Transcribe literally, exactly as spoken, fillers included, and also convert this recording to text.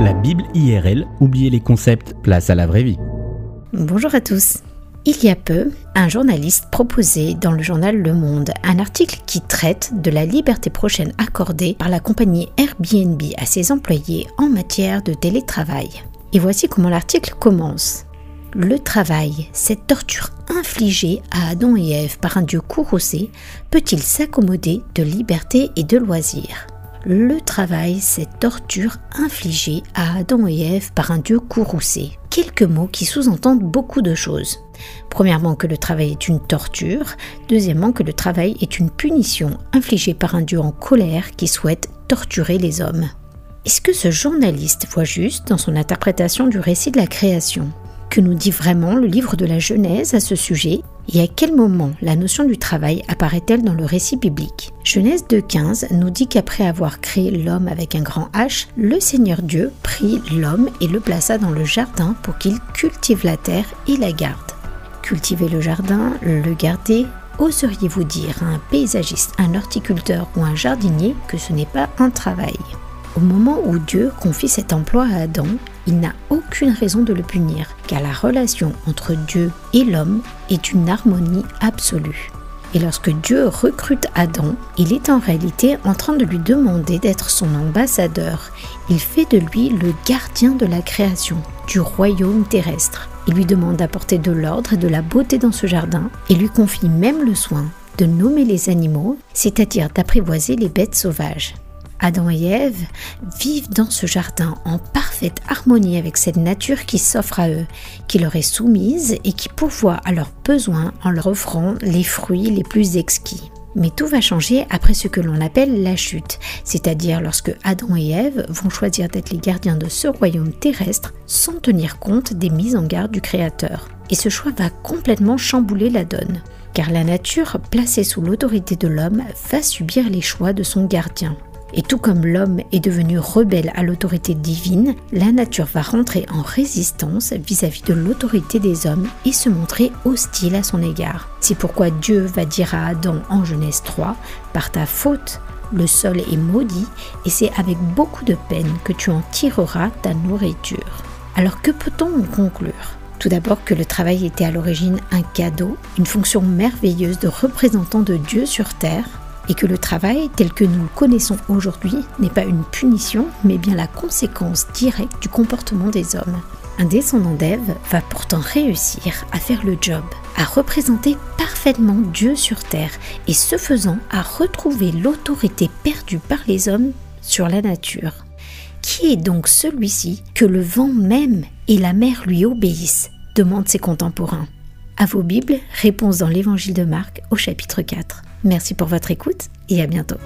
La Bible I R L, oubliez les concepts, place à la vraie vie. Bonjour à tous. Il y a peu, un journaliste proposait dans le journal Le Monde un article qui traite de la liberté prochaine accordée par la compagnie Airbnb à ses employés en matière de télétravail. Et voici comment l'article commence. Le travail, cette torture infligée à Adam et Ève par un dieu courroucé, peut-il s'accommoder de liberté et de loisirs ? Le travail, cette torture infligée à Adam et Ève par un dieu courroucé. Quelques mots qui sous-entendent beaucoup de choses. Premièrement, que le travail est une torture. Deuxièmement, que le travail est une punition infligée par un dieu en colère qui souhaite torturer les hommes. Est-ce que ce journaliste voit juste dans son interprétation du récit de la création ? Que nous dit vraiment le livre de la Genèse à ce sujet ? Et à quel moment la notion du travail apparaît-elle dans le récit biblique ? Genèse deux quinze nous dit qu'après avoir créé l'homme avec un grand H, le Seigneur Dieu prit l'homme et le plaça dans le jardin pour qu'il cultive la terre et la garde. Cultiver le jardin, le garder, oseriez-vous dire à un paysagiste, un horticulteur ou un jardinier que ce n'est pas un travail ? Au moment où Dieu confie cet emploi à Adam, il n'a aucune raison de le punir, car la relation entre Dieu et l'homme est une harmonie absolue. Et lorsque Dieu recrute Adam, il est en réalité en train de lui demander d'être son ambassadeur. Il fait de lui le gardien de la création, du royaume terrestre. Il lui demande d'apporter de l'ordre et de la beauté dans ce jardin, et lui confie même le soin de nommer les animaux, c'est-à-dire d'apprivoiser les bêtes sauvages. Adam et Ève vivent dans ce jardin en parfaite harmonie avec cette nature qui s'offre à eux, qui leur est soumise et qui pourvoit à leurs besoins en leur offrant les fruits les plus exquis. Mais tout va changer après ce que l'on appelle la chute, c'est-à-dire lorsque Adam et Ève vont choisir d'être les gardiens de ce royaume terrestre sans tenir compte des mises en garde du Créateur. Et ce choix va complètement chambouler la donne, car la nature placée sous l'autorité de l'homme va subir les choix de son gardien. Et tout comme l'homme est devenu rebelle à l'autorité divine, la nature va rentrer en résistance vis-à-vis de l'autorité des hommes et se montrer hostile à son égard. C'est pourquoi Dieu va dire à Adam en Genèse trois, « Par ta faute, le sol est maudit et c'est avec beaucoup de peine que tu en tireras ta nourriture. » Alors que peut-on en conclure ? Tout d'abord que le travail était à l'origine un cadeau, une fonction merveilleuse de représentant de Dieu sur terre, et que le travail tel que nous le connaissons aujourd'hui n'est pas une punition, mais bien la conséquence directe du comportement des hommes. Un descendant d'Ève va pourtant réussir à faire le job, à représenter parfaitement Dieu sur terre, et ce faisant à retrouver l'autorité perdue par les hommes sur la nature. Qui est donc celui-ci que le vent même et la mer lui obéissent ? Demandent ses contemporains. À vos Bibles, réponse dans l'Évangile de Marc au chapitre quatre. Merci pour votre écoute et à bientôt.